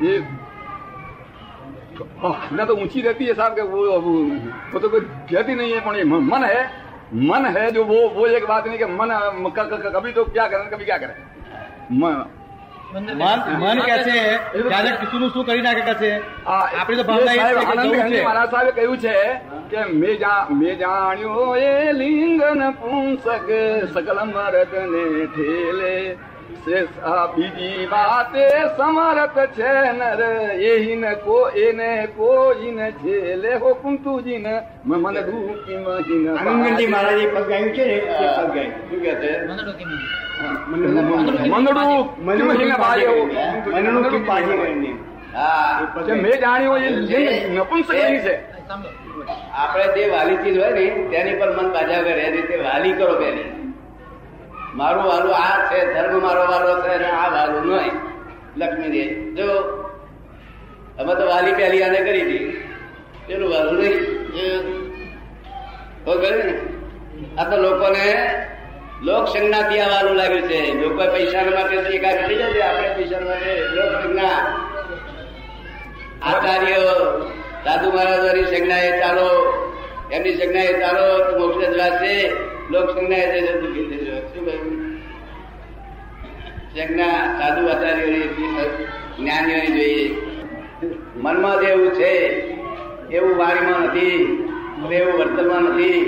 你哦，那तो ऊंची रहती है साहब के वो तो कोई कहती नहीं है। पढ़े मन है, मन है जो वो एक बात नहीं कि मन कभी तो क्या करें कभी क्या करें। મન કે છે દાદા કિશુનું શું કરી નાખે છે આપણી તો ભાવના સાહેબે કહ્યું છે કે મેં જાણ્યો એ લિંગન પુંસક સકલ મરદ ને ઠેલે બીજી વાત સમરત છે નર એહીન કો એને કોઈ ન ઝેલે હો કુંતુજી ને મન રૂકી મહિન આનંદજી મહારાજે પદ ગાયું છે ને પદ ગાય શું કહે છે આપડે જે વાલી ચીજ હોય ને તેની પર મન બાજા કરે એ રીતે વાલી કરો પેલી. મારું વાલું આ છે, ધર્મ મારો વાલો છે અને આ વાલું નહીં લક્ષ્મી દે. જો અમે તો વાલી પેલી આને કરી હતી, પેલું વાલું નહીં. આ તો લોકોને લોક સંજ્ઞા ત્યાં વાલું લાગ્યું છે. લોકો પૈસા માટે એકાદ થઈ જશે, આપણે પૈસા માટે લોક સંજ્ઞા. આચાર્ય સાધુ મહારાજની સંજ્ઞા એ ચાલો, એમની સંજ્ઞા એ ચાલો તો મોક્ષ જવાશે. લોક સંજ્ઞા એ દુઃખી થઈ જવા. શું કહ્યું? સંજ્ઞા સાધુ આચાર્યોની જ્ઞાનીઓની જોઈએ. મનમાં જેવું છે એવું વાણીમાં નથી, એવું વર્તનમાં નથી.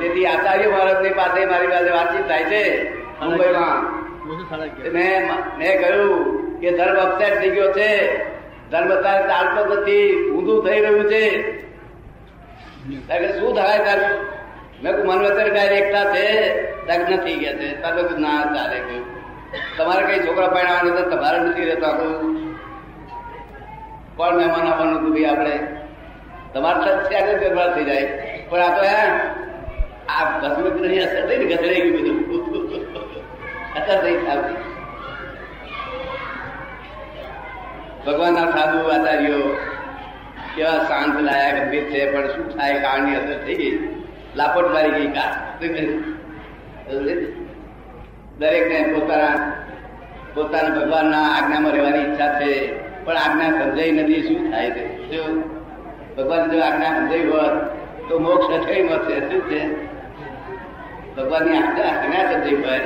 તેથી આચાર્ય મહારાજની પાસે મારી પાસે વાતચીત થાય છે મુંબઈમાં. મેં કહ્યું કે ધર્મ અપસેટ થઈ ગયો છે, ધર્મ અત્યારે ચાલતો નથી, ઊંધું થઈ રહ્યું છે. શું થાય તારે? મેં કહું મનવતર ગાય એકતા છે તક નથી ગયા છે. તારે કહ્યું ના ચાલે. કહ્યું તમારે કઈ છોકરા પહેણાવવાનું છે, તમારે નથી રહેતા. કહ્યું કોણ મહેમાન આવવાનું હતું ભાઈ? આપણે તમારે સાથે ગરબા થઈ જાય. પણ આ તો આ ભસ્મની અસર થઈ ને ગધરાઈ ગયું, બધું અસર થઈ. ભગવાનના સાધુ આચાર્યો કેવા શાંત લાયા ગંભીર છે, પણ શું થાય? કાળની અસર થઈ ગઈ, લાપટ મારી ગઈ કાળ. દરેકને પોતાના ભગવાનના આજ્ઞામાં રહેવાની ઈચ્છા છે, પણ આજ્ઞા સમજાઈ નથી. શું થાય છે? ભગવાન જો આજ્ઞા સમજાઈ હોત તો મોક્ષ અઠાઈ મળશે. શું છે? ભગવાનની આજ્ઞા સમજાઈ હોય